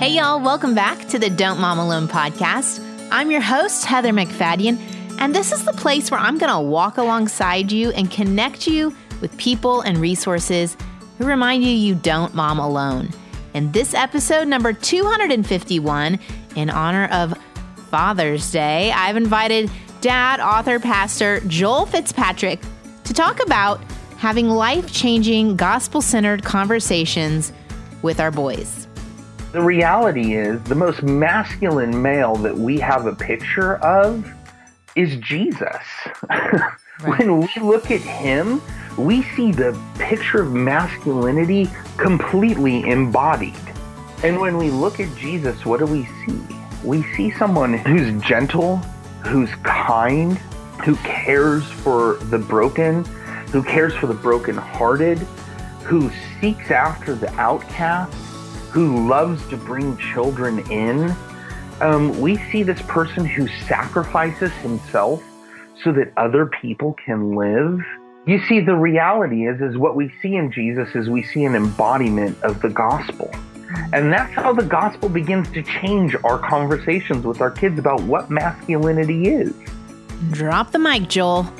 Hey y'all, welcome back to the Don't Mom Alone podcast. I'm your host, Heather McFadden, and this is the place where I'm going to walk alongside you and connect you with people and resources who remind you you don't mom alone. In this episode, number 251, in honor of Father's Day, I've invited dad, author, pastor Joel Fitzpatrick to talk about having life-changing, gospel-centered conversations with our boys. The reality is the most masculine male that we have a picture of is Jesus. Right. When we look at him, we see the picture of masculinity completely embodied. And when we look at Jesus, what do we see? We see someone who's gentle, who's kind, who cares for the broken, who cares for the brokenhearted, who seeks after the outcast, who loves to bring children in. We see this person who sacrifices himself so that other people can live. You see, the reality is what we see in Jesus is we see an embodiment of the gospel. And that's how the gospel begins to change our conversations with our kids about what masculinity is. Drop the mic, Joel.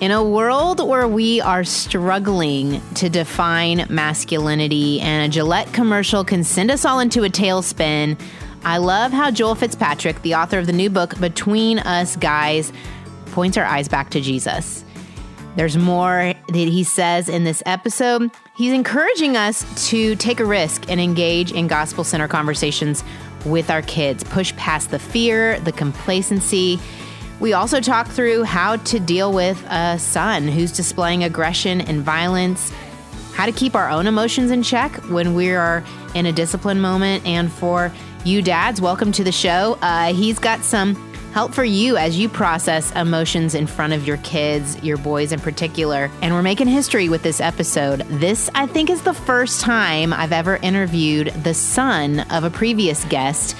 In a world where we are struggling to define masculinity and a Gillette commercial can send us all into a tailspin, I love how Joel Fitzpatrick, the author of the new book, Between Us Guys, points our eyes back to Jesus. There's more that he says in this episode. He's encouraging us to take a risk and engage in gospel-centered conversations with our kids, push past the fear, the complacency. We also talk through how to deal with a son who's displaying aggression and violence, how to keep our own emotions in check when we are in a discipline moment. And for you dads, welcome to the show. He's got some help for you as you process emotions in front of your kids, your boys in particular. And we're making history with this episode. This, I think, is the first time I've ever interviewed the son of a previous guest.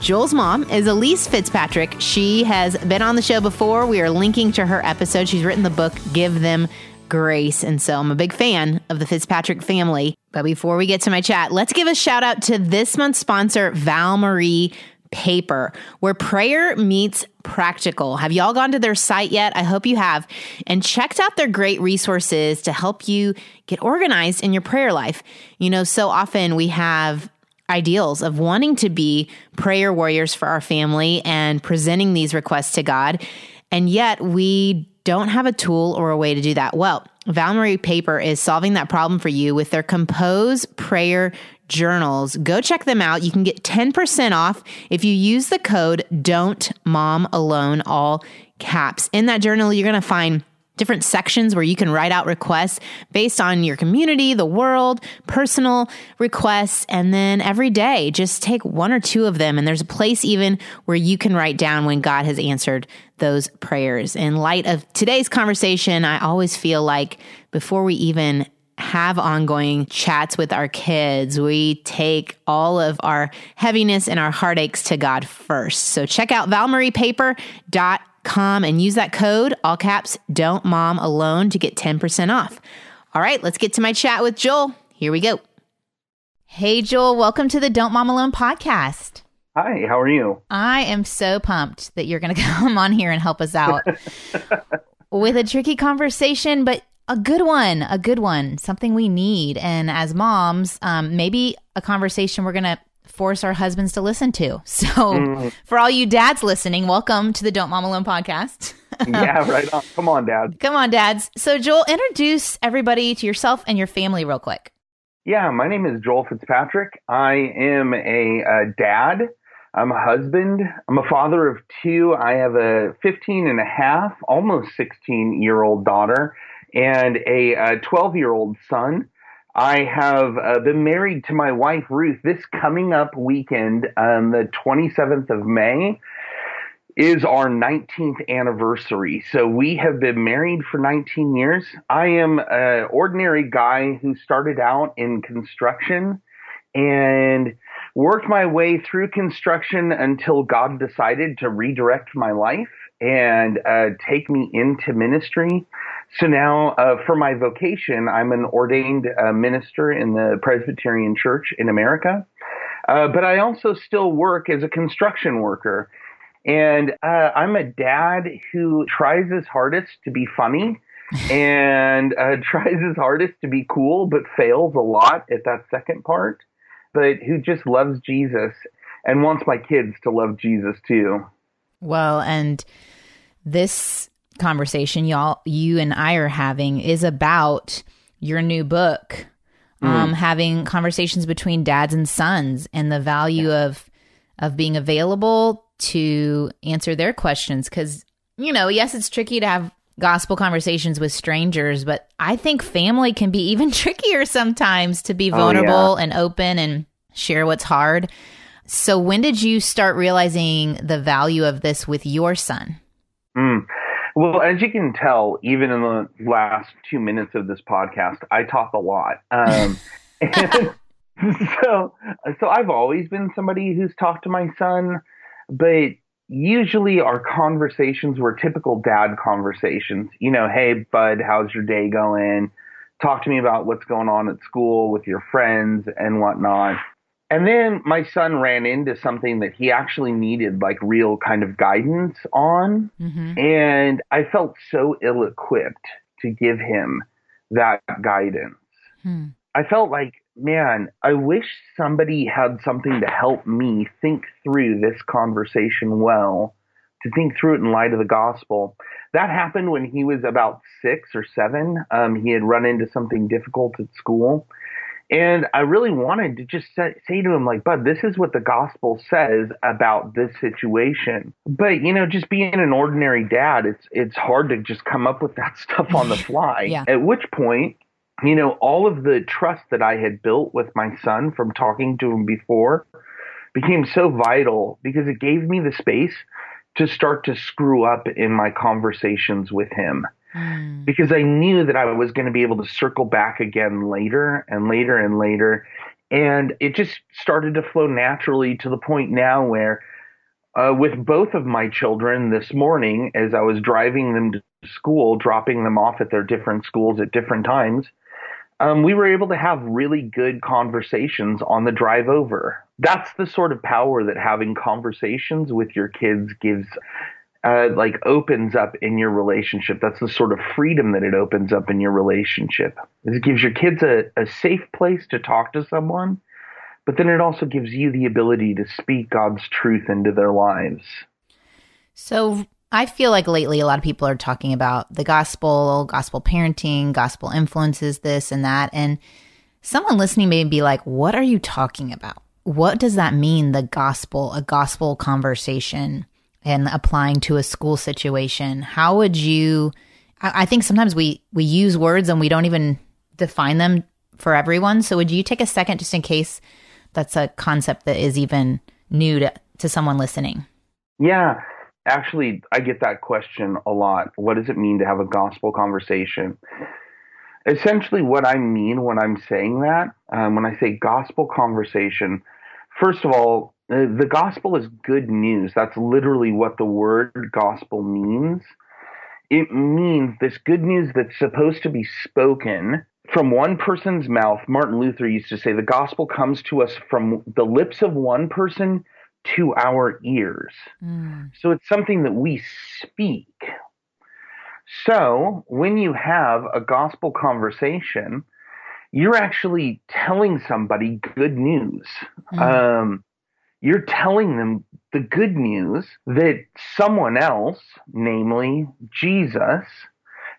Joel's mom is Elise Fitzpatrick. She has been on the show before. We are linking to her episode. She's written the book, Give Them Grace. And so I'm a big fan of the Fitzpatrick family. But before we get to my chat, let's give a shout out to this month's sponsor, Val Marie Paper, where prayer meets practical. Have y'all gone to their site yet? I hope you have. And checked out their great resources to help you get organized in your prayer life. You know, so often we have ideals of wanting to be prayer warriors for our family and presenting these requests to God. And yet we don't have a tool or a way to do that. Well, Val Marie Paper is solving that problem for you with their Compose Prayer Journals. Go check them out. You can get 10% off if you use the code Don't Mom Alone, all caps. In that journal, you're going to find different sections where you can write out requests based on your community, the world, personal requests, and then every day, just take one or two of them. And there's a place even where you can write down when God has answered those prayers. In light of today's conversation, I always feel like before we even have ongoing chats with our kids, we take all of our heaviness and our heartaches to God first. So check out valmariepaper.com and use that code, all caps, Don't Mom Alone, to get 10% off. All right, let's get to my chat with Joel. Here we go. Hey, Joel, welcome to the Don't Mom Alone podcast. Hi, how are you? I am so pumped that you're going to come on here and help us out with a tricky conversation, but a good one, something we need. And as moms, maybe a conversation we're going to force our husbands to listen to. So for all you dads listening, welcome to the Don't Mom Alone podcast. Yeah, right on. Come on, dads. Come on, dads. So Joel, introduce everybody to yourself and your family real quick. Yeah, my name is Joel Fitzpatrick. I am a dad. I'm a husband. I'm a father of two. I have a 15 and a half, almost 16-year-old daughter and a 12-year-old son. I have been married to my wife, Ruth. This coming up weekend, the 27th of May, is our 19th anniversary. So we have been married for 19 years. I am an ordinary guy who started out in construction and worked my way through construction until God decided to redirect my life and take me into ministry. So now for my vocation, I'm an ordained minister in the Presbyterian Church in America. But I also still work as a construction worker. And I'm a dad who tries his hardest to be funny and tries his hardest to be cool, but fails a lot at that second part, but who just loves Jesus and wants my kids to love Jesus too. Well, and this conversation you and I are having is about your new book, having conversations between dads and sons and the value of being available to answer their questions. Because, you know, yes, it's tricky to have gospel conversations with strangers, but I think family can be even trickier sometimes to be vulnerable and open and share what's hard. So when did you start realizing the value of this with your son? Well, as you can tell, even in the last 2 minutes of this podcast, I talk a lot. So I've always been somebody who's talked to my son, but usually our conversations were typical dad conversations. You know, hey, bud, how's your day going? Talk to me about what's going on at school with your friends and whatnot. And then my son ran into something that he actually needed like real kind of guidance on. And I felt so ill-equipped to give him that guidance. I felt like, man, I wish somebody had something to help me think through this conversation well, to think through it in light of the gospel. That happened when he was about 6 or 7. He had run into something difficult at school. And I really wanted to just say to him, like, bud, this is what the gospel says about this situation. But, you know, just being an ordinary dad, it's hard to just come up with that stuff on the fly. At which point, you know, all of the trust that I had built with my son from talking to him before became so vital because it gave me the space to start to screw up in my conversations with him. Because I knew that I was going to be able to circle back again later and later and later. And it just started to flow naturally to the point now where with both of my children this morning, as I was driving them to school, dropping them off at their different schools at different times, we were able to have really good conversations on the drive over. That's the sort of power that having conversations with your kids gives, like opens up in your relationship. That's the sort of freedom that it opens up in your relationship. It gives your kids a safe place to talk to someone, but then it also gives you the ability to speak God's truth into their lives. So I feel like lately a lot of people are talking about the gospel, gospel parenting, gospel influences this and that. And someone listening may be like, what are you talking about? What does that mean? The gospel, a gospel conversation and applying to a school situation. How would you, I think sometimes we use words and we don't even define them for everyone. So would you take a second just in case that's a concept that is even new to someone listening? Yeah, actually, I get that question a lot. What does it mean to have a gospel conversation? Essentially what I mean when I'm saying that, when I say gospel conversation, first of all, the gospel is good news. That's literally what the word gospel means. It means this good news that's supposed to be spoken from one person's mouth. Martin Luther used to say the gospel comes to us from the lips of one person to our ears. So it's something that we speak. So when you have a gospel conversation, you're actually telling somebody good news. You're telling them the good news that someone else, namely Jesus,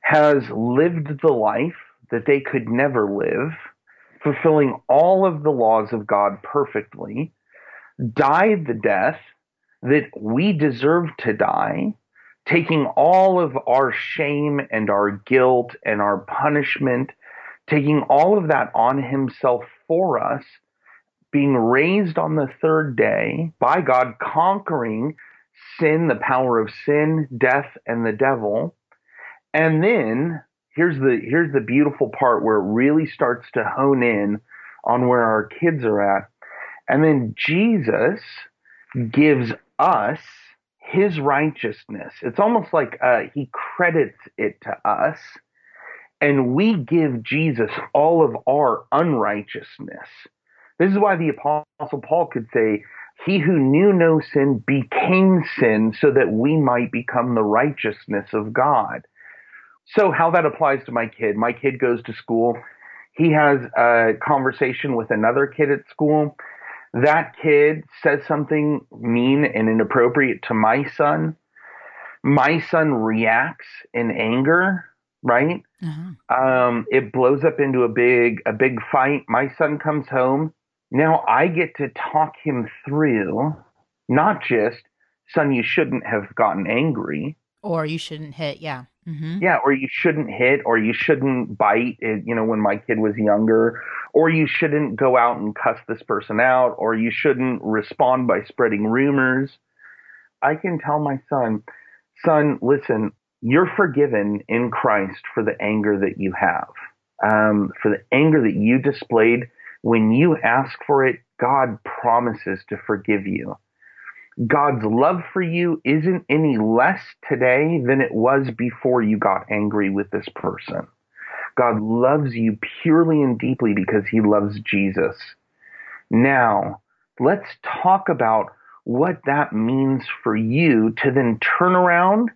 has lived the life that they could never live, fulfilling all of the laws of God perfectly, died the death that we deserve to die, taking all of our shame and our guilt and our punishment, taking all of that on himself for us, being raised on the third day by God, conquering sin, the power of sin, death, and the devil. And then here's the beautiful part where it really starts to hone in on where our kids are at. And then Jesus gives us his righteousness. It's almost like he credits it to us, and we give Jesus all of our unrighteousness. This is why the Apostle Paul could say, he who knew no sin became sin so that we might become the righteousness of God. So how that applies to my kid goes to school. He has a conversation with another kid at school. That kid says something mean and inappropriate to my son. My son reacts in anger, right? Uh-huh. It blows up into a big fight. My son comes home. Now I get to talk him through, not just, son, you shouldn't have gotten angry. Or you shouldn't hit, yeah. Mm-hmm. Yeah, or you shouldn't hit, or you shouldn't bite, you know, when my kid was younger, or you shouldn't go out and cuss this person out, or you shouldn't respond by spreading rumors. I can tell my son, listen, you're forgiven in Christ for the anger that you have, for the anger that you displayed. When you ask for it, God promises to forgive you. God's love for you isn't any less today than it was before you got angry with this person. God loves you purely and deeply because he loves Jesus. Now, let's talk about what that means for you to then turn around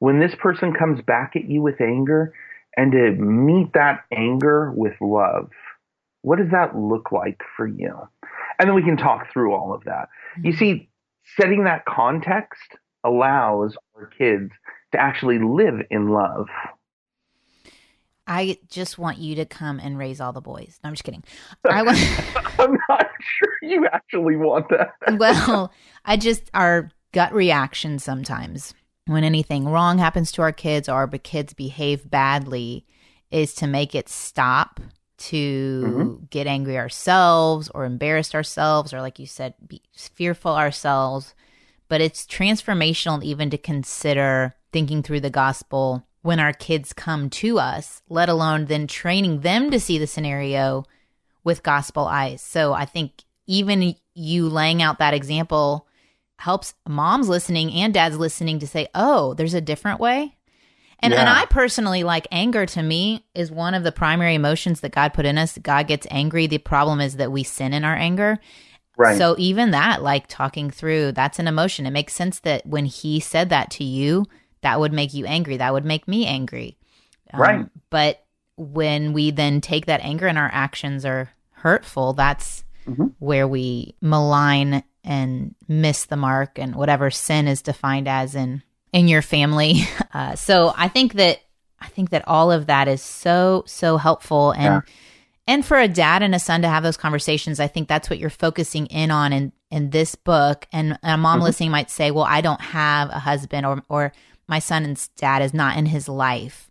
when this person comes back at you with anger and to meet that anger with love. What does that look like for you? And then we can talk through all of that. You see, setting that context allows our kids to actually live in love. I just want you to come and raise all the boys. No, I'm just kidding. I'm not sure you actually want that. Well, our gut reaction sometimes when anything wrong happens to our kids or our kids behave badly is to make it stop, to mm-hmm. get angry ourselves or embarrassed ourselves or, like you said, be fearful ourselves. But it's transformational even to consider thinking through the gospel when our kids come to us, let alone then training them to see the scenario with gospel eyes. So I think even you laying out that example helps moms listening and dads listening to say, oh, there's a different way. And I personally, like, anger to me is one of the primary emotions that God put in us. God gets angry. The problem is that we sin in our anger. Right. So even that, like talking through, that's an emotion. It makes sense that when he said that to you, that would make you angry. That would make me angry. Right. But when we then take that anger and our actions are hurtful, that's mm-hmm. where we malign and miss the mark and whatever sin is defined as in your family. So I think that all of that is so, so helpful. And for a dad and a son to have those conversations, I think that's what you're focusing in on in this book. And a mom mm-hmm. listening might say, well, I don't have a husband or my son's dad is not in his life.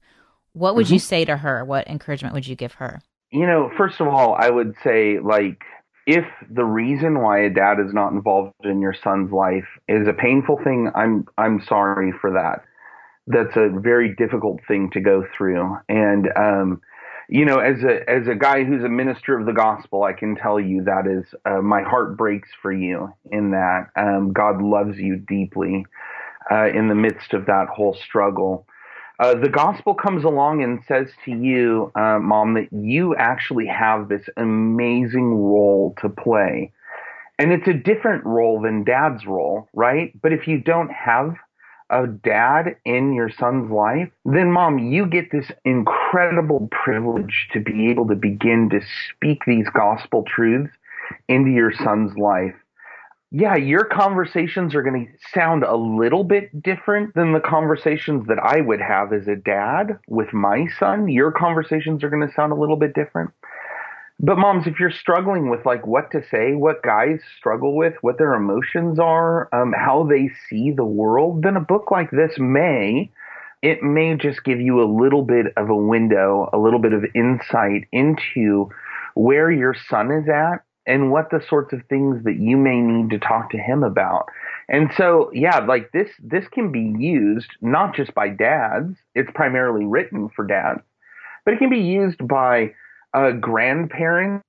What would mm-hmm. you say to her? What encouragement would you give her? You know, first of all, I would say, like, if the reason why a dad is not involved in your son's life is a painful thing, I'm sorry for that. That's a very difficult thing to go through. And, you know, as a guy who's a minister of the gospel, I can tell you that is my heart breaks for you in that. God loves you deeply in the midst of that whole struggle. The gospel comes along and says to you, Mom, that you actually have this amazing role to play. And it's a different role than dad's role, right? But if you don't have a dad in your son's life, then Mom, you get this incredible privilege to be able to begin to speak these gospel truths into your son's life. Yeah, your conversations are going to sound a little bit different than the conversations that I would have as a dad with my son. Your conversations are going to sound a little bit different. But moms, if you're struggling with, like, what to say, what guys struggle with, what their emotions are, how they see the world, then a book like this may just give you a little bit of a window, a little bit of insight into where your son is at and what the sorts of things that you may need to talk to him about. And so, yeah, like this can be used not just by dads. It's primarily written for dads, but it can be used by grandparents.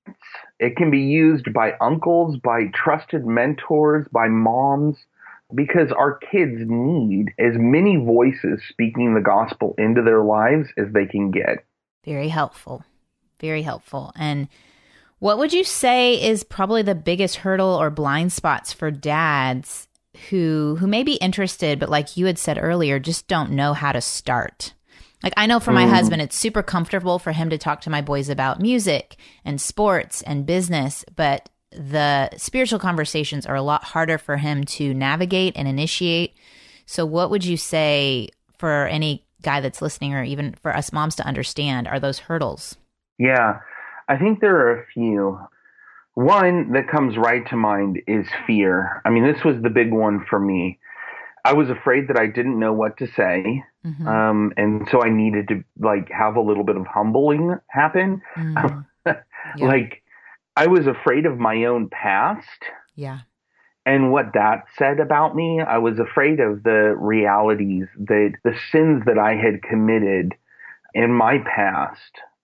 It can be used by uncles, by trusted mentors, by moms, because our kids need as many voices speaking the gospel into their lives as they can get. Very helpful. Very helpful. And What would you say is probably the biggest hurdle or blind spots for dads who may be interested, but like you had said earlier, just don't know how to start? Like, I know for my husband, it's super comfortable for him to talk to my boys about music and sports and business, but the spiritual conversations are a lot harder for him to navigate and initiate. So what would you say for any guy that's listening, or even for us moms to understand, are those hurdles? Yeah. I think there are a few. One that comes right to mind is fear. I mean, this was the big one for me. I was afraid that I didn't know what to say. Mm-hmm. And so I needed to like have a little bit of humbling happen. Mm. Yeah. Like, I was afraid of my own past. Yeah. And what that said about me. I was afraid of the realities, the sins that I had committed in my past.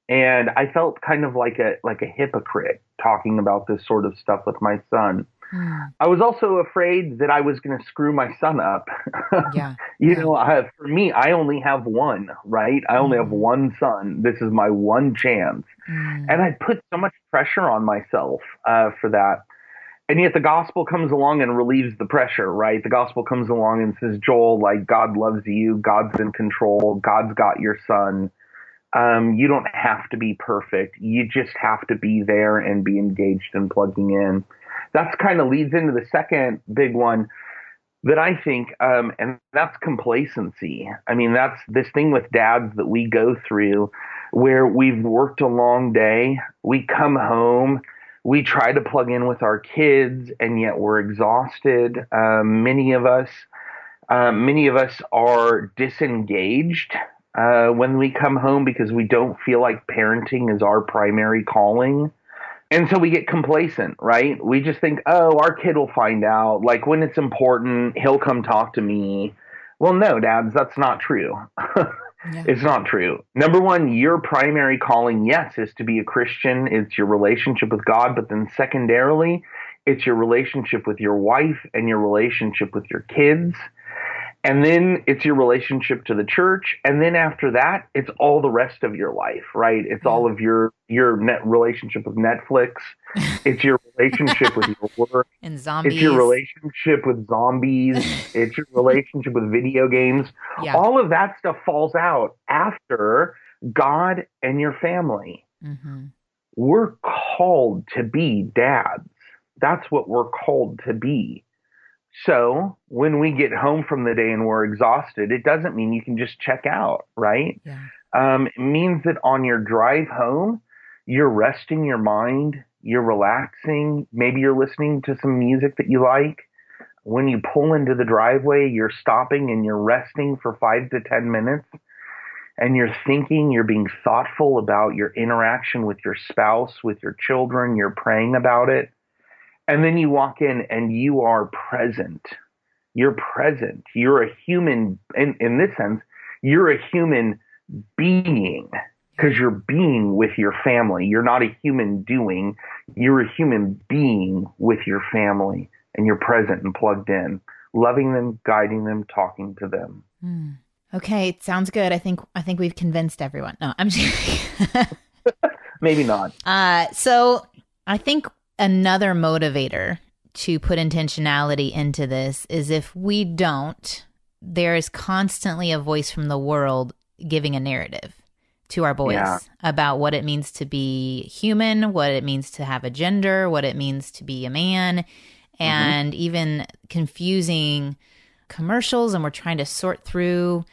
And I felt kind of like a hypocrite talking about this sort of stuff with my son. Mm. I was also afraid that I was going to screw my son up. Yeah. You know, for me, I only have one, right? I only have one son. This is my one chance. Mm. And I put so much pressure on myself for that. And yet the gospel comes along and relieves the pressure, right? The gospel comes along and says, Joel, like, God loves you. God's in control. God's got your son. You don't have to be perfect. You just have to be there and be engaged and plugging in. That's kind of leads into the second big one that I think, and that's complacency. I mean, that's this thing with dads that we go through where we've worked a long day. We come home, we try to plug in with our kids, and yet we're exhausted. Many of us are disengaged when we come home because we don't feel like parenting is our primary calling. And so we get complacent, right? We just think, oh, our kid will find out. Like, when it's important, he'll come talk to me. Well, no, dads, that's not true. Yeah. It's not true. Number one, your primary calling, yes, is to be a Christian. It's your relationship with God. But then secondarily, it's your relationship with your wife and your relationship with your kids. And then it's your relationship to the church. And then after that, it's all the rest of your life, right? It's all of your relationship with Netflix. It's your relationship with your work. And zombies. It's your relationship with zombies. It's your relationship with video games. Yeah. All of that stuff falls out after God and your family. Mm-hmm. We're called to be dads. That's what we're called to be. So when we get home from the day and we're exhausted, it doesn't mean you can just check out, right? Yeah. It means that on your drive home, you're resting your mind, you're relaxing, maybe you're listening to some music that you like. When you pull into the driveway, you're stopping and you're resting for 5 to 10 minutes, and you're thinking, you're being thoughtful about your interaction with your spouse, with your children, you're praying about it. And then you walk in and you are present. You're present. You're a human. In this sense, you're a human being because you're being with your family. You're not a human doing. You're a human being with your family, and you're present and plugged in, loving them, guiding them, talking to them. Mm. Okay. It sounds good. I think we've convinced everyone. No, I'm just maybe not. So I think another motivator to put intentionality into this is if we don't, there is constantly a voice from the world giving a narrative to our boys about what it means to be human, what it means to have a gender, what it means to be a man, and even confusing commercials. And we're trying to sort through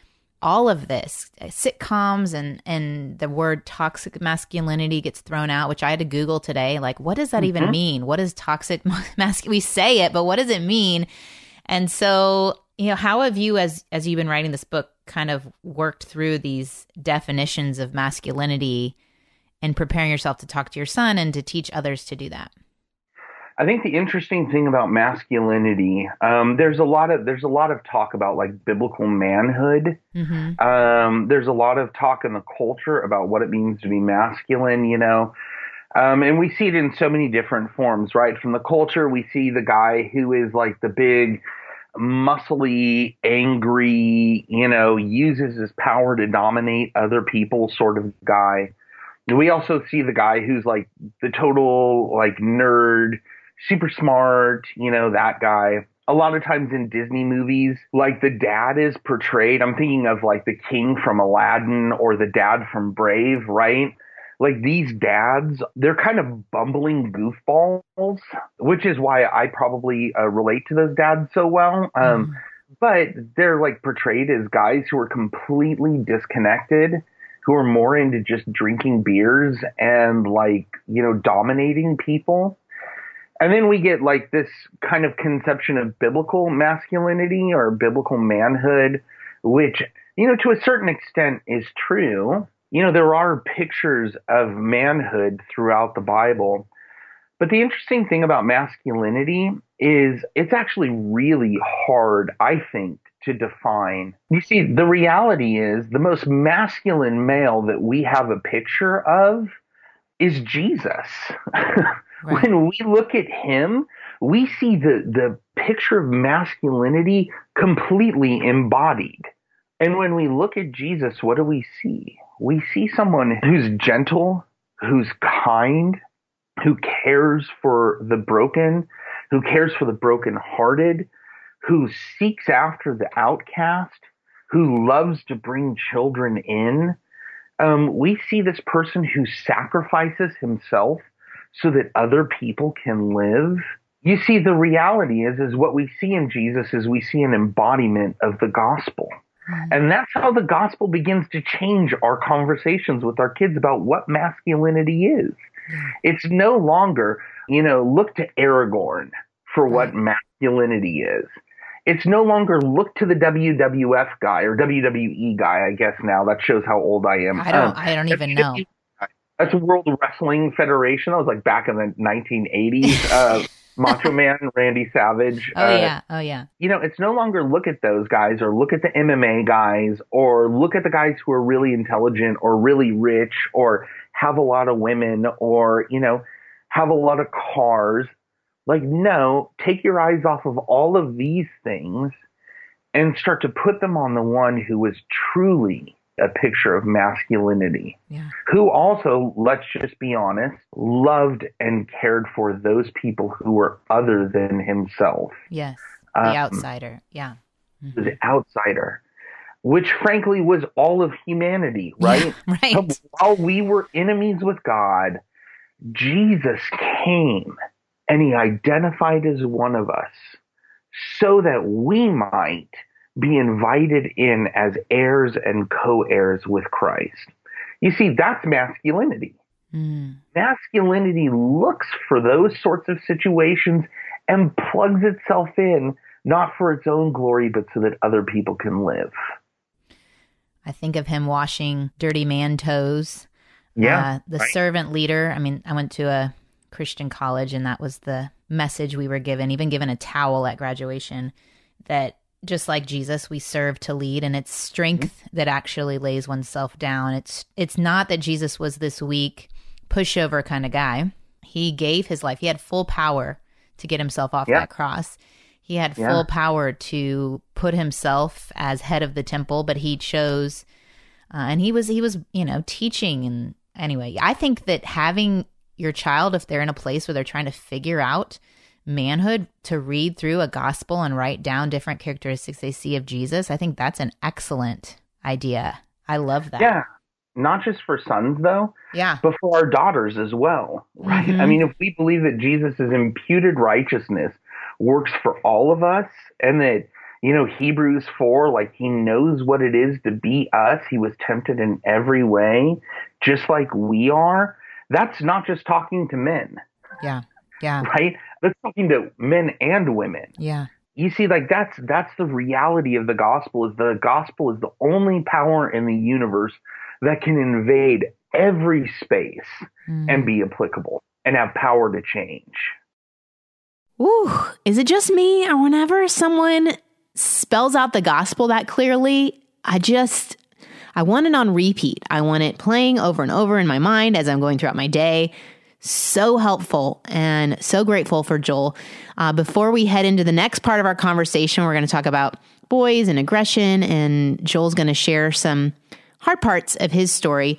all of this, sitcoms, and the word toxic masculinity gets thrown out, which I had to Google today. Like, what does that even mean? What is toxic masculinity? We say it, but what does it mean? And so, you know, how have you, as you've been writing this book, kind of worked through these definitions of masculinity and preparing yourself to talk to your son and to teach others to do that? I think the interesting thing about masculinity, there's a lot of talk about like biblical manhood. Mm-hmm. There's a lot of talk in the culture about what it means to be masculine, you know, and we see it in so many different forms, right? From the culture, we see the guy who is like the big, muscly, angry, you know, uses his power to dominate other people sort of guy. Do we also see the guy who's like the total like nerd, super smart, you know, that guy? A lot of times in Disney movies, like the dad is portrayed. I'm thinking of like the king from Aladdin or the dad from Brave, right? Like these dads, they're kind of bumbling goofballs, which is why I probably relate to those dads so well. But they're like portrayed as guys who are completely disconnected, who are more into just drinking beers and like, you know, dominating people. And then we get like this kind of conception of biblical masculinity or biblical manhood, which, you know, to a certain extent is true. You know, there are pictures of manhood throughout the Bible. But the interesting thing about masculinity is it's actually really hard, I think, to define. You see, the reality is the most masculine male that we have a picture of is Jesus. Right. When we look at him, we see the picture of masculinity completely embodied. And when we look at Jesus, what do we see? We see someone who's gentle, who's kind, who cares for the broken, who cares for the brokenhearted, who seeks after the outcast, who loves to bring children in. We see this person who sacrifices himself so that other people can live. You see, the reality is what we see in Jesus is we see an embodiment of the gospel. And that's how the gospel begins to change our conversations with our kids about what masculinity is. It's no longer, you know, look to Aragorn for what masculinity is. It's no longer look to the WWF guy or WWE guy, I guess now. That shows how old I am. I don't even know. That's World Wrestling Federation. That was like back in the 1980s. Macho Man, Randy Savage. Oh, yeah. You know, it's no longer look at those guys or look at the MMA guys or look at the guys who are really intelligent or really rich or have a lot of women or, you know, have a lot of cars. Like, no, take your eyes off of all of these things and start to put them on the one who is truly a picture of masculinity, who also, let's just be honest, loved and cared for those people who were other than himself. Yes, the outsider, the outsider, which frankly was all of humanity, right? Right. While we were enemies with God, Jesus came and he identified as one of us so that we might be invited in as heirs and co-heirs with Christ. You see, that's masculinity. Masculinity looks for those sorts of situations and plugs itself in, not for its own glory, but so that other people can live. I think of him washing dirty man toes. The servant leader. I mean, I went to a Christian college and that was the message we were given, even given a towel at graduation, that just like Jesus, we serve to lead, and it's strength that actually lays oneself down. It's not that Jesus was this weak pushover kind of guy. He gave his life. He had full power to get himself off that cross. He had full power to put himself as head of the temple, but he chose, and he was, you know, teaching. And anyway, I think that having your child, if they're in a place where they're trying to figure out manhood, to read through a gospel and write down different characteristics they see of Jesus, I think that's an excellent idea. I love that. Yeah. Not just for sons, though. Yeah. But for our daughters as well, right? I mean, if we believe that Jesus' imputed righteousness works for all of us and that, you know, Hebrews 4, like he knows what it is to be us. He was tempted in every way, just like we are. That's not just talking to men. Yeah. Right? That's talking to men and women. Yeah. You see, like that's the reality of the gospel, is the gospel is the only power in the universe that can invade every space and be applicable and have power to change. Ooh, is it just me, or whenever someone spells out the gospel that clearly, I want it on repeat. I want it playing over and over in my mind as I'm going throughout my day. So helpful and so grateful for Joel. Before we head into the next part of our conversation, we're going to talk about boys and aggression, and Joel's going to share some hard parts of his story.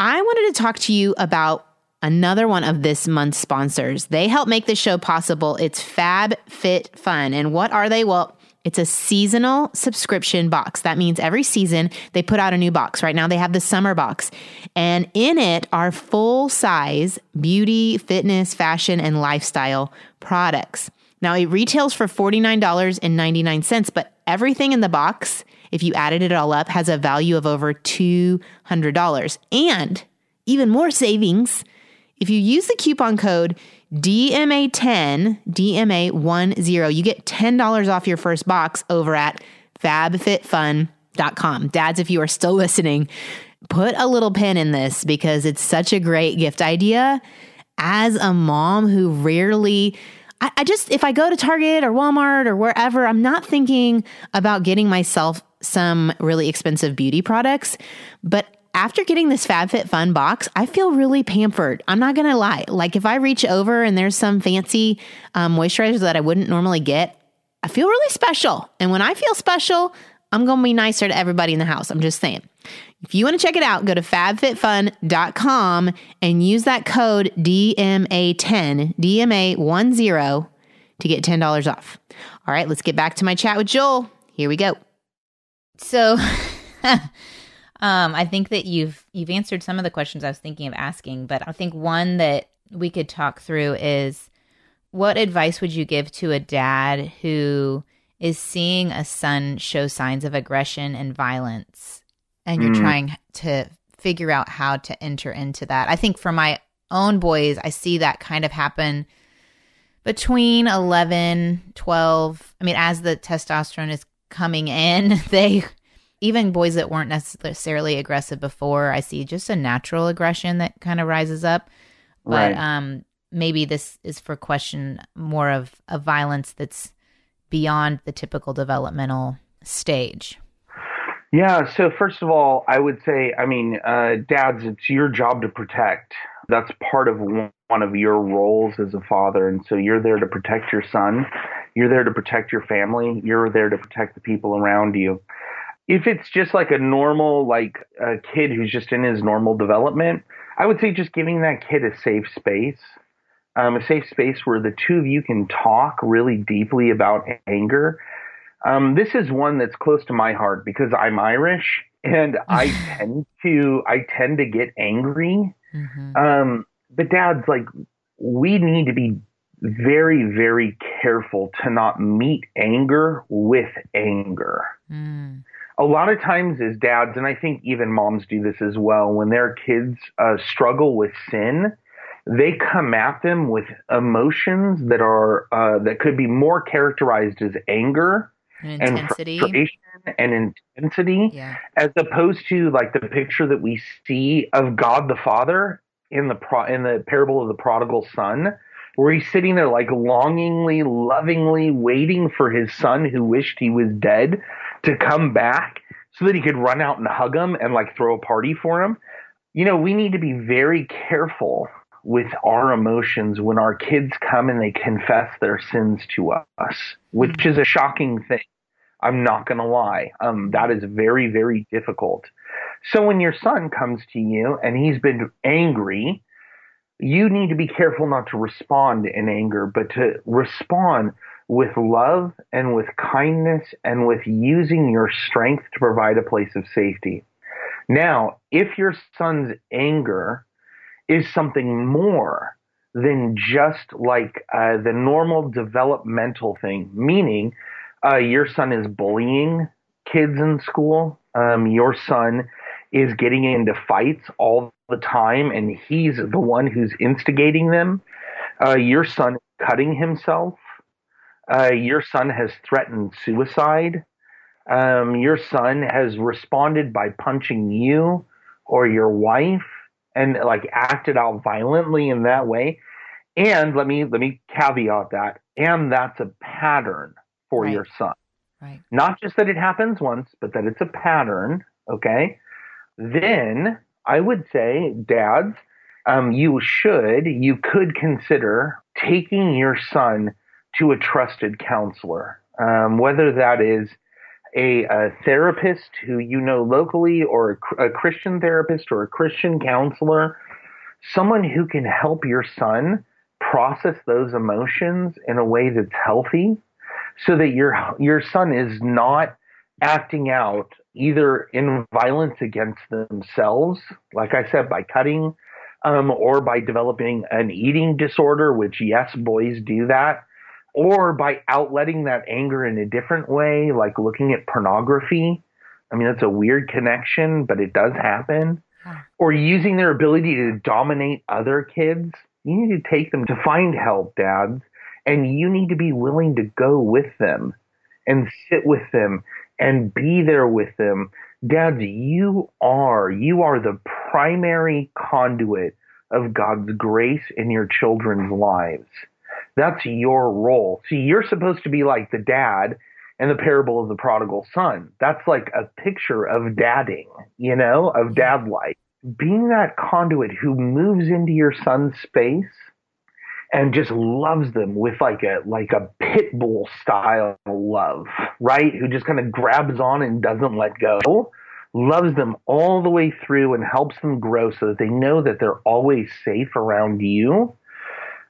I wanted to talk to you about another one of this month's sponsors. They help make this show possible. It's Fab Fit Fun. And what are they? Well, it's a seasonal subscription box. That means every season they put out a new box. Right now they have the summer box, and in it are full size beauty, fitness, fashion, and lifestyle products. Now it retails for $49.99, but everything in the box, if you added it all up, has a value of over $200, and even more savings if you use the coupon code DMA10, you get $10 off your first box over at fabfitfun.com. Dads, if you are still listening, put a little pin in this because it's such a great gift idea. As a mom who rarely, I just, if I go to Target or Walmart or wherever, I'm not thinking about getting myself some really expensive beauty products, but after getting this FabFitFun box, I feel really pampered. I'm not going to lie. Like if I reach over and there's some fancy moisturizer that I wouldn't normally get, I feel really special. And when I feel special, I'm going to be nicer to everybody in the house. I'm just saying. If you want to check it out, go to fabfitfun.com and use that code DMA10 to get $10 off. All right, let's get back to my chat with Joel. Here we go. So... I think that you've answered some of the questions I was thinking of asking, but I think one that we could talk through is what advice would you give to a dad who is seeing a son show signs of aggression and violence, and you're trying to figure out how to enter into that? I think for my own boys, I see that kind of happen between 11, 12. I mean, as the testosterone is coming in, they... Even boys that weren't necessarily aggressive before, I see just a natural aggression that kind of rises up. Right. But maybe this is for question more of a violence that's beyond the typical developmental stage. Yeah. So first of all, I would say, dads, it's your job to protect. That's part of one of your roles as a father. And so you're there to protect your son. You're there to protect your family. You're there to protect the people around you. If it's just like a normal, a kid who's just in his normal development, I would say just giving that kid a safe space where the two of you can talk really deeply about anger. This is one that's close to my heart because I'm Irish and I tend to get angry. Mm-hmm. But dads, we need to be very, very careful to not meet anger with anger. Mm. A lot of times as dads, and I think even moms do this as well, when their kids struggle with sin, they come at them with emotions that are that could be more characterized as anger and frustration and intensity, as opposed to the picture that we see of God the Father in the parable of the prodigal son, where he's sitting there longingly, lovingly waiting for his son who wished he was dead to come back so that he could run out and hug him and throw a party for him. You know, we need to be very careful with our emotions when our kids come and they confess their sins to us, which is a shocking thing. I'm not going to lie. That is very, very difficult. So when your son comes to you and he's been angry, you need to be careful not to respond in anger, but to respond with love and with kindness and with using your strength to provide a place of safety. Now, if your son's anger is something more than just the normal developmental thing, meaning your son is bullying kids in school, your son is getting into fights all the time and he's the one who's instigating them, your son is cutting himself, your son has threatened suicide. Your son has responded by punching you or your wife and acted out violently in that way. And let me caveat that. And that's a pattern for your son. Right. Not just that it happens once, but that it's a pattern. Okay. Then I would say, dads, you could consider taking your son to a trusted counselor, whether that is a therapist who you know locally, or a Christian therapist or a Christian counselor, someone who can help your son process those emotions in a way that's healthy, so that your son is not acting out either in violence against themselves, like I said, by cutting, or by developing an eating disorder, which, yes, boys do that, or by outletting that anger in a different way, like looking at pornography. I mean, that's a weird connection, but it does happen. Or using their ability to dominate other kids. You need to take them to find help, dads, and you need to be willing to go with them and sit with them and be there with them. Dads, you are the primary conduit of God's grace in your children's lives. That's your role. See, you're supposed to be like the dad in the parable of the prodigal son. That's like a picture of dadding, you know, of dad life. Being that conduit who moves into your son's space and just loves them with like a pit bull style love, right? Who just kind of grabs on and doesn't let go, loves them all the way through and helps them grow so that they know that they're always safe around you.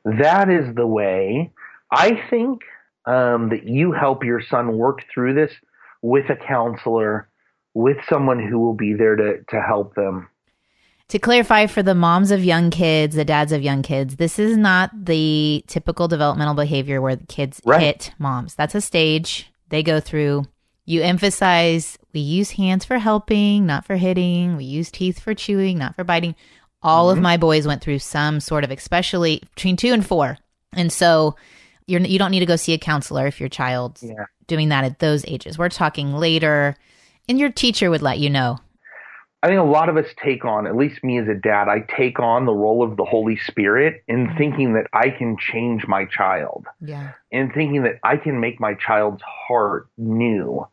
That is the way I think that you help your son work through this with a counselor, with someone who will be there to help them. To clarify for the moms of young kids, the dads of young kids, this is not the typical developmental behavior where the kids hit moms. That's a stage they go through. You emphasize, we use hands for helping, not for hitting. We use teeth for chewing, not for biting. All of my boys went through some sort of, especially between 2 and 4. And so you don't need to go see a counselor if your child's doing that at those ages. We're talking later, and your teacher would let you know. I think a lot of us take on, at least me as a dad, I take on the role of the Holy Spirit in thinking that I can change my child, in thinking that I can make my child's heart new.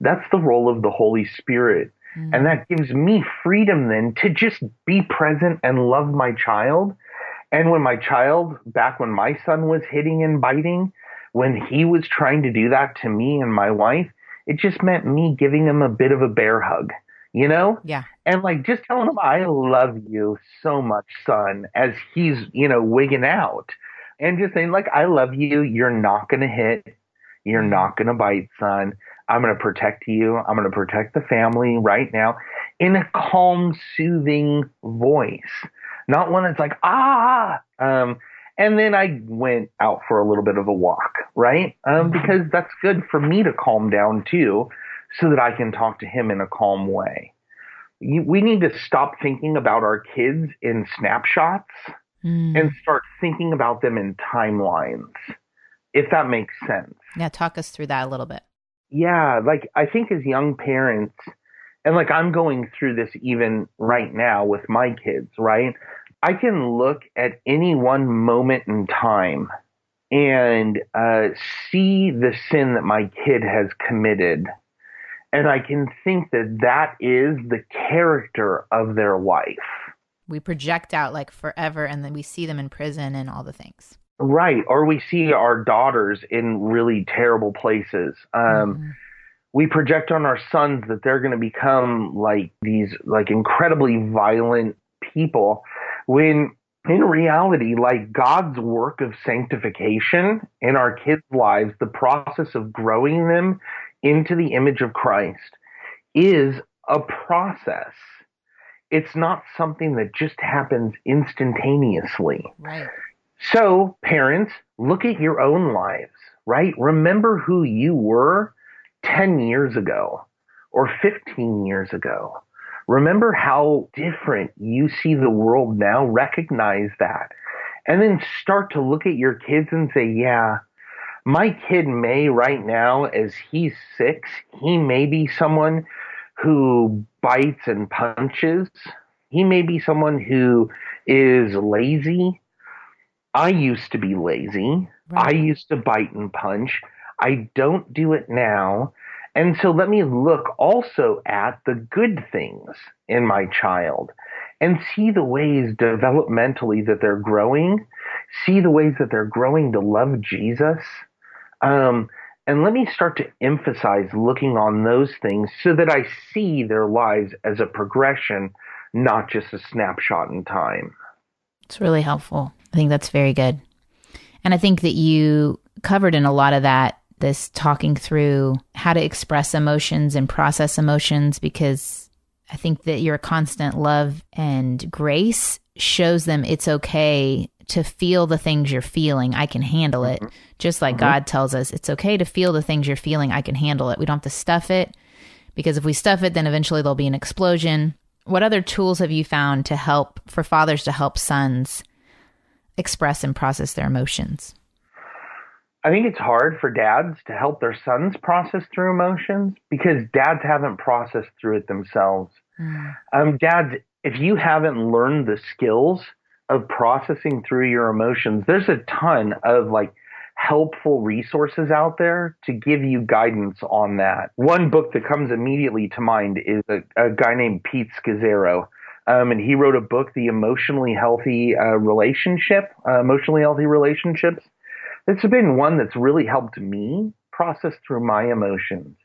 That's the role of the Holy Spirit. Mm. And that gives me freedom then to just be present and love my child. And when my child, back when my son was hitting and biting, when he was trying to do that to me and my wife, it just meant me giving him a bit of a bear hug. You know? Yeah. And like just telling him, I love you so much, son, as he's, you know, wigging out. And just saying, like, I love you. You're not going to hit. You're not going to bite, son. I'm going to protect you. I'm going to protect the family right now in a calm, soothing voice. Not one that's like, ah. And then I went out for a little bit of a walk, right? Because that's good for me to calm down too, so that I can talk to him in a calm way. We need to stop thinking about our kids in snapshots and start thinking about them in timelines, if that makes sense. Yeah, talk us through that a little bit. Yeah, like I think as young parents, and like I'm going through this even right now with my kids, right? I can look at any one moment in time and see the sin that my kid has committed. And I can think that is the character of their life. We project out like forever, and then we see them in prison and all the things. Right. Or we see our daughters in really terrible places. We project on our sons that they're going to become like these like incredibly violent people, when in reality, like God's work of sanctification in our kids' lives, the process of growing them into the image of Christ, is a process. It's not something that just happens instantaneously. Right. So, parents, look at your own lives, right? Remember who you were 10 years ago or 15 years ago. Remember how different you see the world now. Recognize that. And then start to look at your kids and say, yeah, my kid may right now, as he's 6, he may be someone who bites and punches. He may be someone who is lazy. I used to be lazy. Right. I used to bite and punch. I don't do it now. And so let me look also at the good things in my child and see the ways developmentally that they're growing, see the ways that they're growing to love Jesus. And let me start to emphasize looking on those things so that I see their lives as a progression, not just a snapshot in time. It's really helpful. I think that's very good. And I think that you covered in a lot of that, this talking through how to express emotions and process emotions, because I think that your constant love and grace shows them it's okay to feel the things you're feeling. I can handle it. Just like God tells us, it's okay to feel the things you're feeling. I can handle it. We don't have to stuff it, because if we stuff it, then eventually there'll be an explosion. What other tools have you found to help for fathers to help sons express and process their emotions? I think it's hard for dads to help their sons process through emotions because dads haven't processed through it themselves. Dads, if you haven't learned the skills of processing through your emotions, there's a ton of helpful resources out there to give you guidance on that. One book that comes immediately to mind is a guy named Pete Scazzaro. And he wrote a book, The Emotionally Healthy Emotionally Healthy Relationships. That's been one that's really helped me process through my emotions.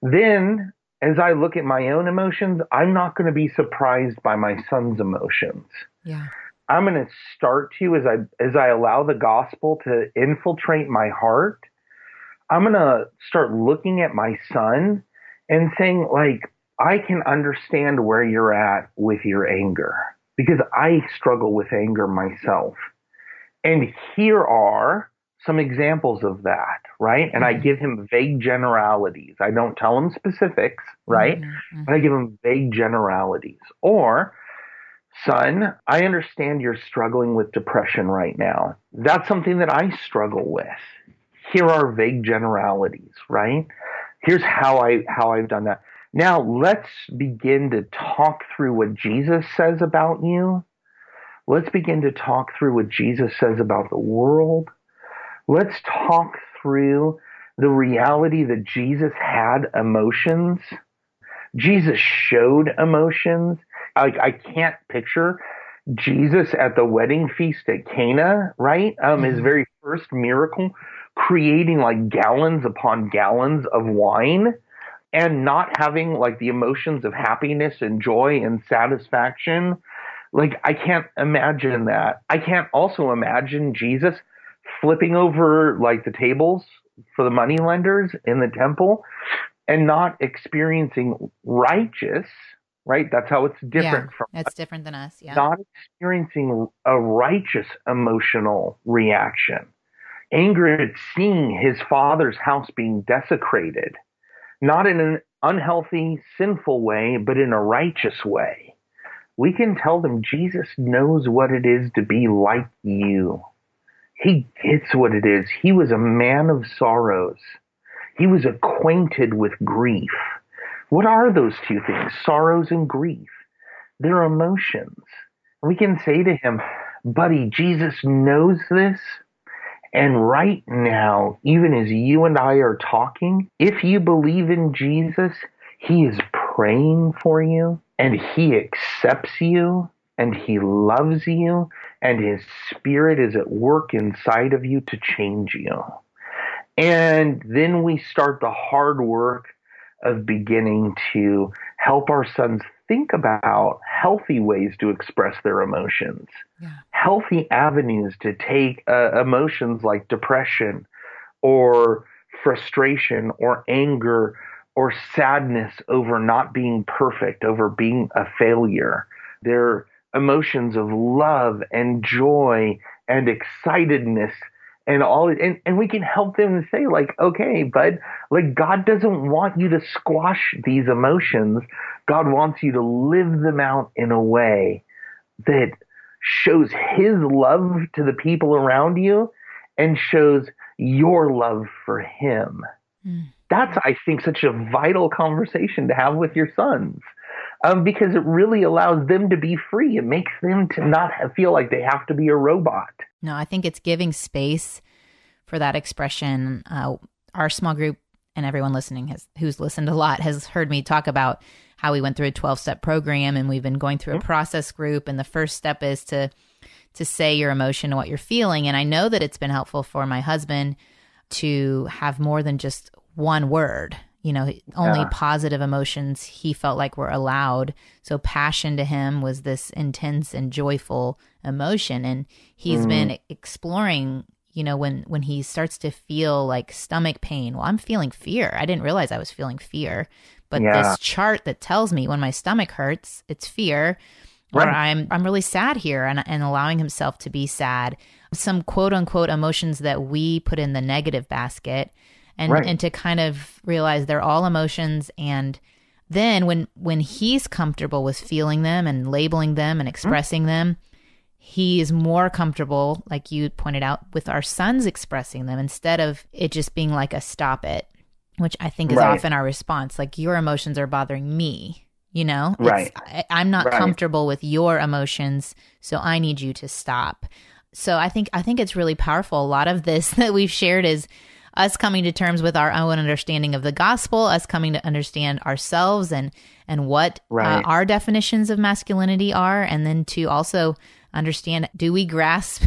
Then, as I look at my own emotions, I'm not going to be surprised by my son's emotions. Yeah. I'm going to start to, as I allow the gospel to infiltrate my heart, I'm going to start looking at my son and saying, I can understand where you're at with your anger, because I struggle with anger myself. And here are some examples of that, right? And I give him vague generalities. I don't tell him specifics, right? But I give him vague generalities. Or, son, I understand you're struggling with depression right now. That's something that I struggle with. Here are vague generalities, right? Here's how I've done that. Now let's begin to talk through what Jesus says about you. Let's begin to talk through what Jesus says about the world. Let's talk through the reality that Jesus had emotions. Jesus showed emotions. I can't picture Jesus at the wedding feast at Cana, right? His very first miracle, creating gallons upon gallons of wine, and not having the emotions of happiness and joy and satisfaction. I can't imagine that. I can't also imagine Jesus flipping over the tables for the moneylenders in the temple and not experiencing righteous, right? That's how it's different from us. That's different than us, yeah. Not experiencing a righteous emotional reaction. Anger at seeing his father's house being desecrated. Not in an unhealthy, sinful way, but in a righteous way. We can tell them Jesus knows what it is to be like you. He gets what it is. He was a man of sorrows. He was acquainted with grief. What are those two things? Sorrows and grief. They're emotions. We can say to him, buddy, Jesus knows this. And right now, even as you and I are talking, if you believe in Jesus, he is praying for you, and he accepts you, and he loves you, and his spirit is at work inside of you to change you. And then we start the hard work of beginning to help our sons think about healthy ways to express their emotions, healthy avenues to take emotions like depression or frustration or anger or sadness over not being perfect, over being a failure. They're emotions of love and joy and excitedness and all. And we can help them say okay, bud, God doesn't want you to squash these emotions. God wants you to live them out in a way that shows his love to the people around you and shows your love for him. That's, I think, such a vital conversation to have with your sons, because it really allows them to be free. It makes them to not feel like they have to be a robot. No, I think it's giving space for that expression. Our small group and everyone listening who's listened a lot has heard me talk about how we went through a 12-step program, and we've been going through a process group. And the first step is to say your emotion and what you're feeling. And I know that it's been helpful for my husband to have more than just one word. You know, only positive emotions he felt like were allowed. So passion to him was this intense and joyful emotion. And he's been exploring, you know, when he starts to feel like stomach pain, well, I'm feeling fear. I didn't realize I was feeling fear. But this chart that tells me when my stomach hurts, it's fear. Right. Or I'm really sad here, and allowing himself to be sad. Some quote unquote emotions that we put in the negative basket. And and to kind of realize they're all emotions. And then when he's comfortable with feeling them and labeling them and expressing them, he is more comfortable, like you pointed out, with our sons expressing them instead of it just being like a stop it, which I think is often our response. Like, your emotions are bothering me, you know? I'm not comfortable with your emotions, so I need you to stop. So I think it's really powerful. A lot of this that we've shared is us coming to terms with our own understanding of the gospel, us coming to understand ourselves and what our definitions of masculinity are, and then to also understand, do we grasp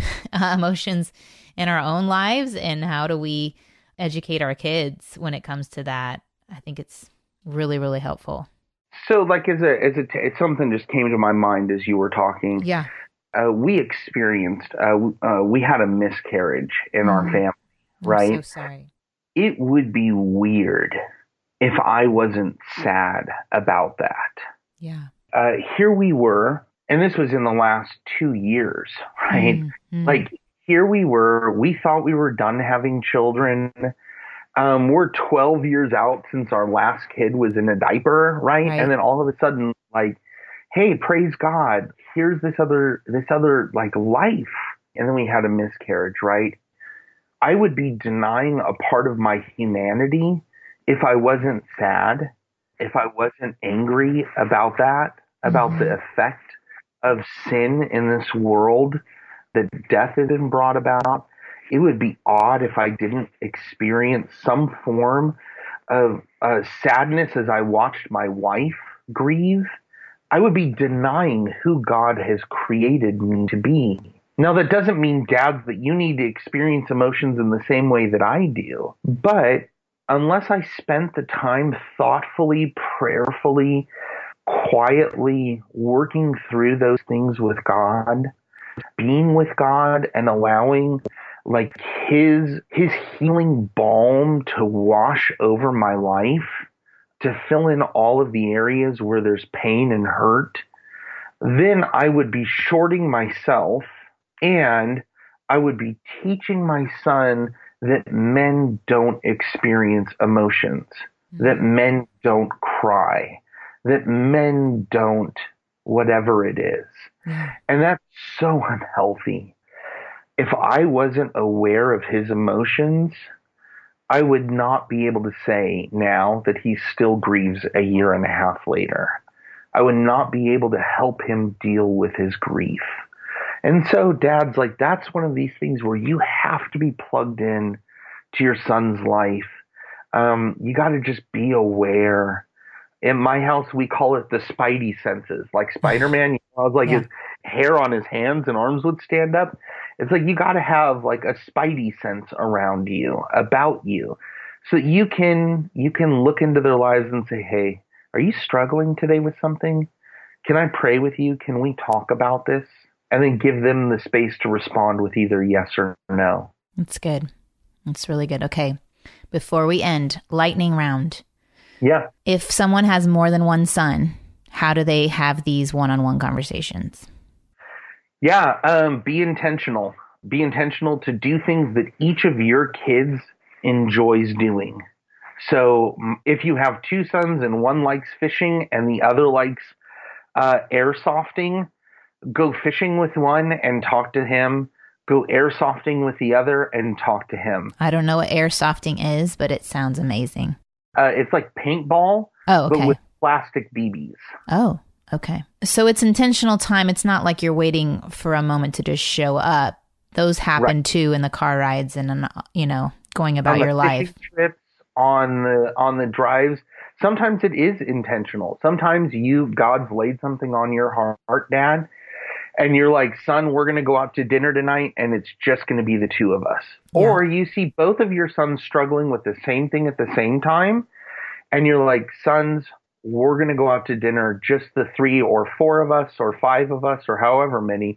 emotions in our own lives, and how do we educate our kids when it comes to that? I think it's really, really helpful. So like, it's something just came to my mind as you were talking. Yeah. We had a miscarriage in our family. Right. I'm so sorry. It would be weird if I wasn't sad about that. Yeah. Here we were, and this was in the last 2 years, right? Mm-hmm. Like, here we were, we thought we were done having children. We're 12 years out since our last kid was in a diaper, right? And then all of a sudden, like, hey, praise God, here's this other like life. And then we had a miscarriage, right? I would be denying a part of my humanity if I wasn't sad, if I wasn't angry about that, about the effect of sin in this world, that death has been brought about. It would be odd if I didn't experience some form of sadness as I watched my wife grieve. I would be denying who God has created me to be. Now, that doesn't mean, dads, that you need to experience emotions in the same way that I do. But unless I spent the time thoughtfully, prayerfully, quietly working through those things with God, being with God and allowing like his healing balm to wash over my life, to fill in all of the areas where there's pain and hurt, then I would be shorting myself. And I would be teaching my son that men don't experience emotions, that men don't cry, that men don't whatever it is. And that's so unhealthy. If I wasn't aware of his emotions, I would not be able to say now that he still grieves a year and a half later. I would not be able to help him deal with his grief. And so, dads, like, that's one of these things where you have to be plugged in to your son's life. You got to just be aware. In my house, we call it the Spidey senses. Like Spider-Man, you know, his hair on his hands and arms would stand up. It's like you got to have like a Spidey sense around you, about you, so that you can look into their lives and say, hey, are you struggling today with something? Can I pray with you? Can we talk about this? And then give them the space to respond with either yes or no. That's good. That's really good. Okay. Before we end, lightning round. Yeah. If someone has more than one son, how do they have these one-on-one conversations? Yeah. Be intentional. Be intentional to do things that each of your kids enjoys doing. So if you have two sons and one likes fishing and the other likes airsofting, go fishing with one and talk to him. Go airsofting with the other and talk to him. I don't know what airsofting is, but it sounds amazing. It's like paintball, but with plastic BBs. Oh, okay. So it's intentional time. It's not like you're waiting for a moment to just show up. Those happen too in the car rides and, you know, going about your life. Trips on the drives. Sometimes it is intentional. Sometimes God's laid something on your heart, Dad. and you're like, son, we're going to go out to dinner tonight and it's just going to be the two of us. Yeah. Or you see both of your sons struggling with the same thing at the same time. And you're like, sons, we're going to go out to dinner, just the three or four of us or five of us or however many.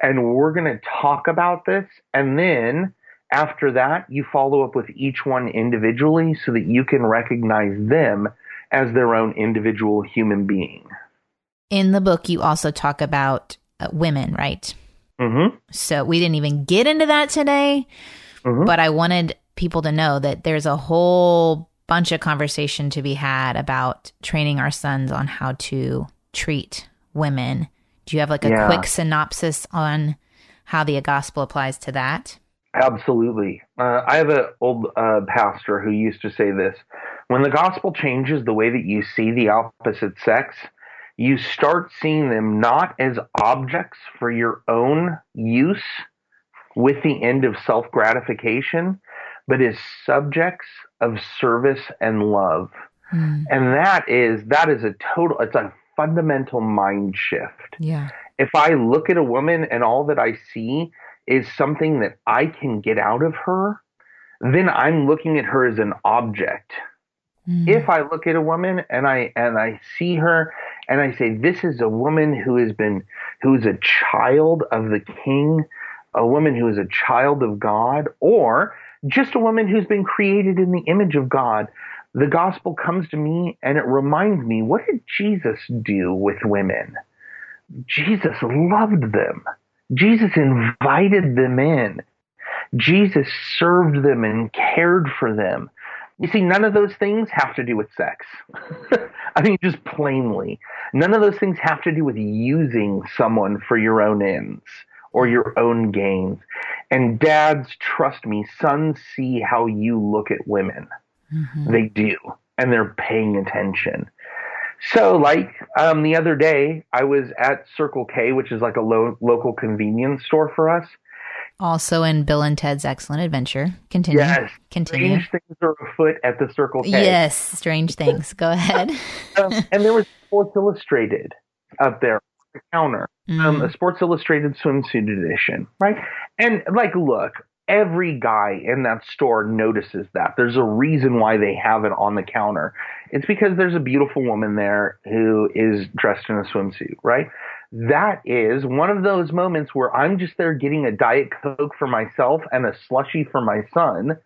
And we're going to talk about this. And then after that, you follow up with each one individually so that you can recognize them as their own individual human being. In the book, you also talk about women, right? Mm-hmm. So we didn't even get into that today, mm-hmm. but I wanted people to know that there's a whole bunch of conversation to be had about training our sons on how to treat women. Do you have like a quick synopsis on how the gospel applies to that? Absolutely. I have an old pastor who used to say this: when the gospel changes the way that you see the opposite sex, you start seeing them not as objects for your own use with the end of self-gratification, but as subjects of service and love. Mm. And that is a total, it's a fundamental mind shift. Yeah. If I look at a woman and all that I see is something that I can get out of her, then I'm looking at her as an object. Mm. If I look at a woman and I see her and I say, this is a woman who is a child of the King, a woman who is a child of God, or just a woman who's been created in the image of God, the gospel comes to me and it reminds me, what did Jesus do with women? Jesus loved them. Jesus invited them in. Jesus served them and cared for them. You see, none of those things have to do with sex. I mean, just plainly, none of those things have to do with using someone for your own ends or your own gains. And dads, trust me, sons see how you look at women. Mm-hmm. They do, and they're paying attention. So, like, the other day, I was at Circle K, which is like a local convenience store for us. Also in Bill and Ted's Excellent Adventure. Continue. Yes. Continue. Strange things are afoot at the Circle K. Yes, strange things. Go ahead. And there was Sports Illustrated up there on the counter, a Sports Illustrated swimsuit edition, right? And, like, look, every guy in that store notices that. There's a reason why they have it on the counter. It's because there's a beautiful woman there who is dressed in a swimsuit, right? That is one of those moments where I'm just there getting a Diet Coke for myself and a slushie for my son.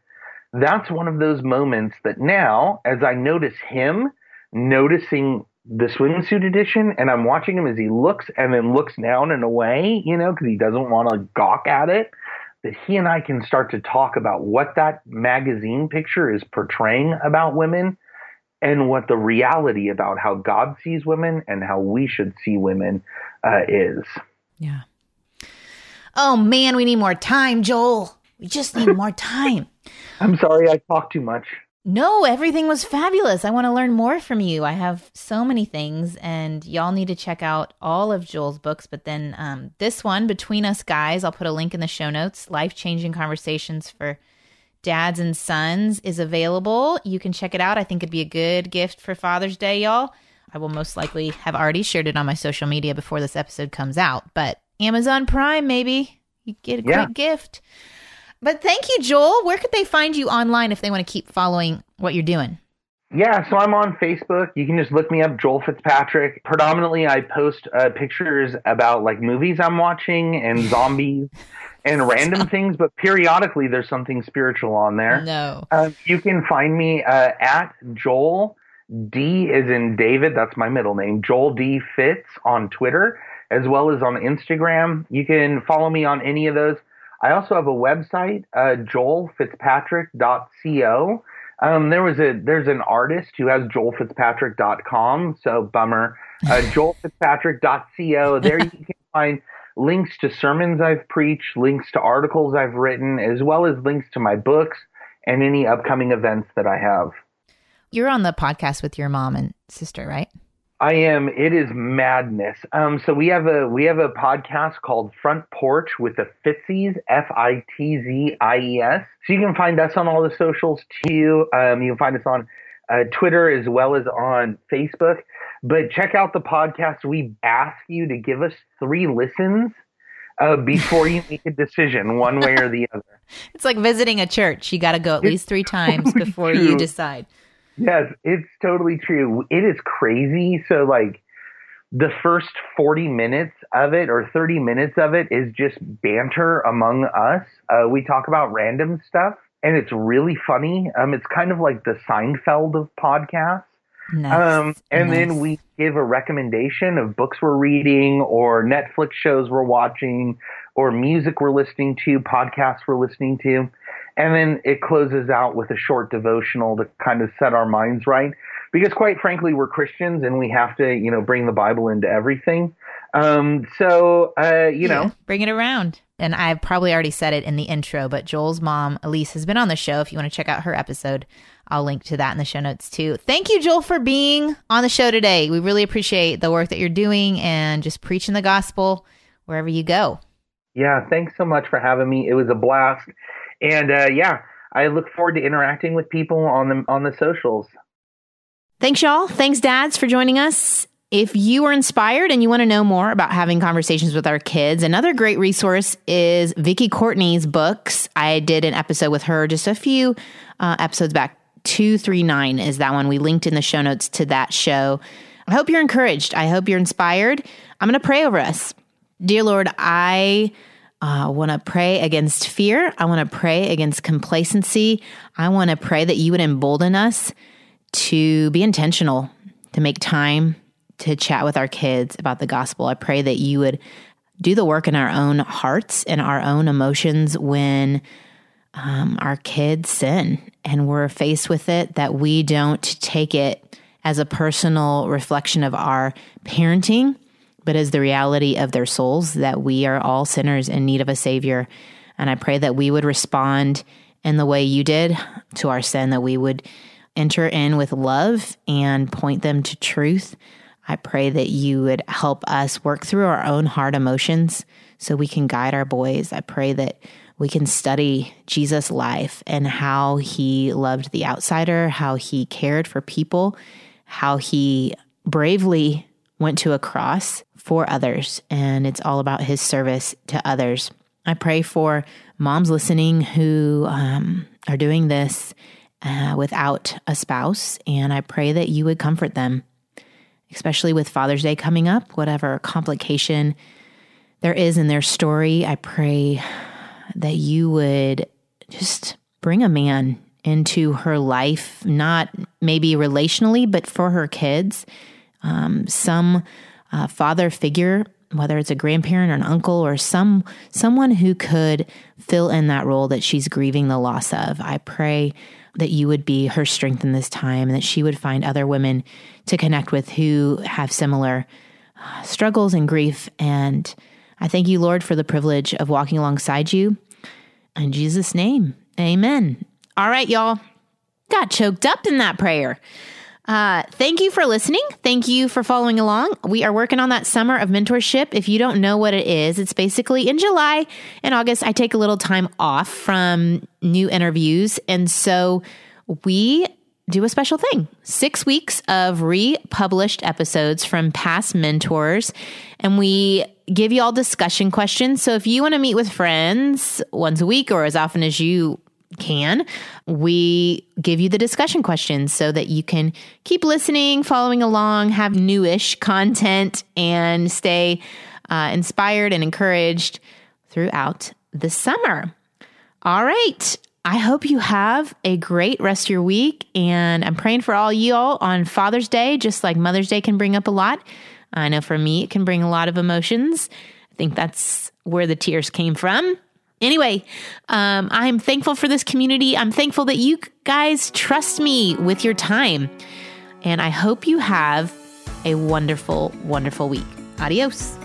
That's one of those moments that now, as I notice him noticing the swimsuit edition, and I'm watching him as he looks and then looks down and away, you know, because he doesn't want to gawk at it, that he and I can start to talk about what that magazine picture is portraying about women and what the reality about how God sees women and how we should see women is. Yeah. Oh, man, we need more time, Joel. We just need more time. I'm sorry I talked too much. No, everything was fabulous. I want to learn more from you. I have so many things, and y'all need to check out all of Joel's books. But then this one, Between Us Guys, I'll put a link in the show notes, Life-Changing Conversations for Dads and Sons, is available. You can check it out. I think it'd be a good gift for Father's Day, y'all. I will most likely have already shared it on my social media before this episode comes out. But Amazon Prime, maybe. You get a great gift. But thank you, Joel. Where could they find you online if they want to keep following what you're doing? Yeah, so I'm on Facebook. You can just look me up, Joel Fitzpatrick. Predominantly, I post pictures about like movies I'm watching and zombies and random things, but periodically there's something spiritual on there. No. You can find me at Joel D as in David. That's my middle name. Joel D Fitz on Twitter, as well as on Instagram. You can follow me on any of those. I also have a website, joelfitzpatrick.co. There's an artist who has joelfitzpatrick.com, so bummer. Joelfitzpatrick.co. There you can find links to sermons I've preached, links to articles I've written, as well as links to my books and any upcoming events that I have. You're on the podcast with your mom and sister, right? I am. It is madness. So we have a podcast called Front Porch with the Fitzies, F-I-T-Z-I-E-S. So you can find us on all the socials too. You can find us on Twitter as well as on Facebook. But check out the podcast. We ask you to give us 3 listens before you make a decision one way or the other. It's like visiting a church. You got to go at least 3 times before you decide. Yes, it's totally true. It is crazy. So like the first 40 minutes of it or 30 minutes of it is just banter among us. We talk about random stuff and it's really funny. It's kind of like the Seinfeld of podcasts. Nice. Then we give a recommendation of books we're reading or Netflix shows we're watching or music we're listening to, podcasts we're listening to. And then it closes out with a short devotional to kind of set our minds right. Because quite frankly, we're Christians and we have to, bring the Bible into everything. Bring it around. And I've probably already said it in the intro, but Joel's mom, Elise, has been on the show. If you want to check out her episode, I'll link to that in the show notes too. Thank you, Joel, for being on the show today. We really appreciate the work that you're doing and just preaching the gospel wherever you go. Yeah, thanks so much for having me. It was a blast. And I look forward to interacting with people on the socials. Thanks, y'all. Thanks, dads, for joining us. If you are inspired and you want to know more about having conversations with our kids, another great resource is Vicki Courtney's books. I did an episode with her just a few episodes back. 239 is that one. We linked in the show notes to that show. I hope you're encouraged. I hope you're inspired. I'm going to pray over us. Dear Lord, I want to pray against fear. I want to pray against complacency. I want to pray that you would embolden us to be intentional, to make time to chat with our kids about the gospel. I pray that you would do the work in our own hearts and our own emotions when our kids sin and we're faced with it, that we don't take it as a personal reflection of our parenting, but as the reality of their souls, that we are all sinners in need of a Savior. And I pray that we would respond in the way you did to our sin, that we would enter in with love and point them to truth. I pray that you would help us work through our own hard emotions so we can guide our boys. I pray that we can study Jesus' life and how he loved the outsider, how he cared for people, how he bravely went to a cross for others, and it's all about his service to others. I pray for moms listening who are doing this without a spouse, and I pray that you would comfort them, especially with Father's Day coming up, whatever complication there is in their story. I pray that you would just bring a man into her life, not maybe relationally, but for her kids. Some father figure, whether it's a grandparent or an uncle or someone who could fill in that role that she's grieving the loss of. I pray that you would be her strength in this time and that she would find other women to connect with who have similar struggles and grief. And I thank you, Lord, for the privilege of walking alongside you. In Jesus' name, amen. All right, y'all. Got choked up in that prayer. Thank you for listening. Thank you for following along. We are working on that summer of mentorship. If you don't know what it is, it's basically in July and August, I take a little time off from new interviews. And so we do a special thing, 6 weeks of republished episodes from past mentors. And we give you all discussion questions. So if you want to meet with friends once a week or as often as you can, we give you the discussion questions so that you can keep listening, following along, have newish content, and stay inspired and encouraged throughout the summer. All right. I hope you have a great rest of your week, and I'm praying for all you all on Father's Day, just like Mother's Day can bring up a lot. I know for me, it can bring a lot of emotions. I think that's where the tears came from. Anyway, I'm thankful for this community. I'm thankful that you guys trust me with your time. And I hope you have a wonderful, wonderful week. Adios.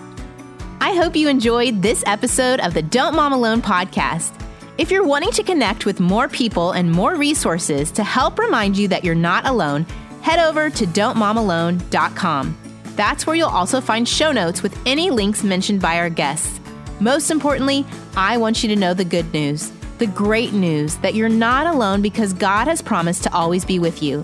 I hope you enjoyed this episode of the Don't Mom Alone podcast. If you're wanting to connect with more people and more resources to help remind you that you're not alone, head over to don'tmomalone.com. That's where you'll also find show notes with any links mentioned by our guests. Most importantly, I want you to know the good news, the great news that you're not alone because God has promised to always be with you.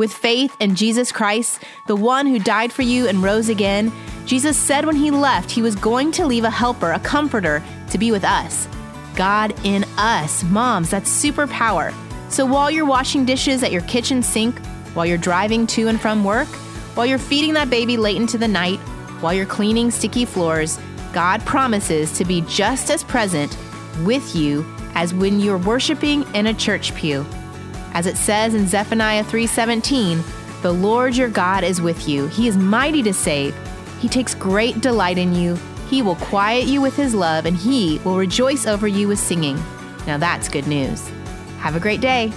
With faith in Jesus Christ, the one who died for you and rose again, Jesus said when he left, he was going to leave a helper, a comforter, to be with us. God in us. Moms, that's superpower. So while you're washing dishes at your kitchen sink, while you're driving to and from work, while you're feeding that baby late into the night, while you're cleaning sticky floors, God promises to be just as present with you as when you're worshiping in a church pew. As it says in Zephaniah 3:17, the Lord your God is with you. He is mighty to save. He takes great delight in you. He will quiet you with his love, and he will rejoice over you with singing. Now that's good news. Have a great day.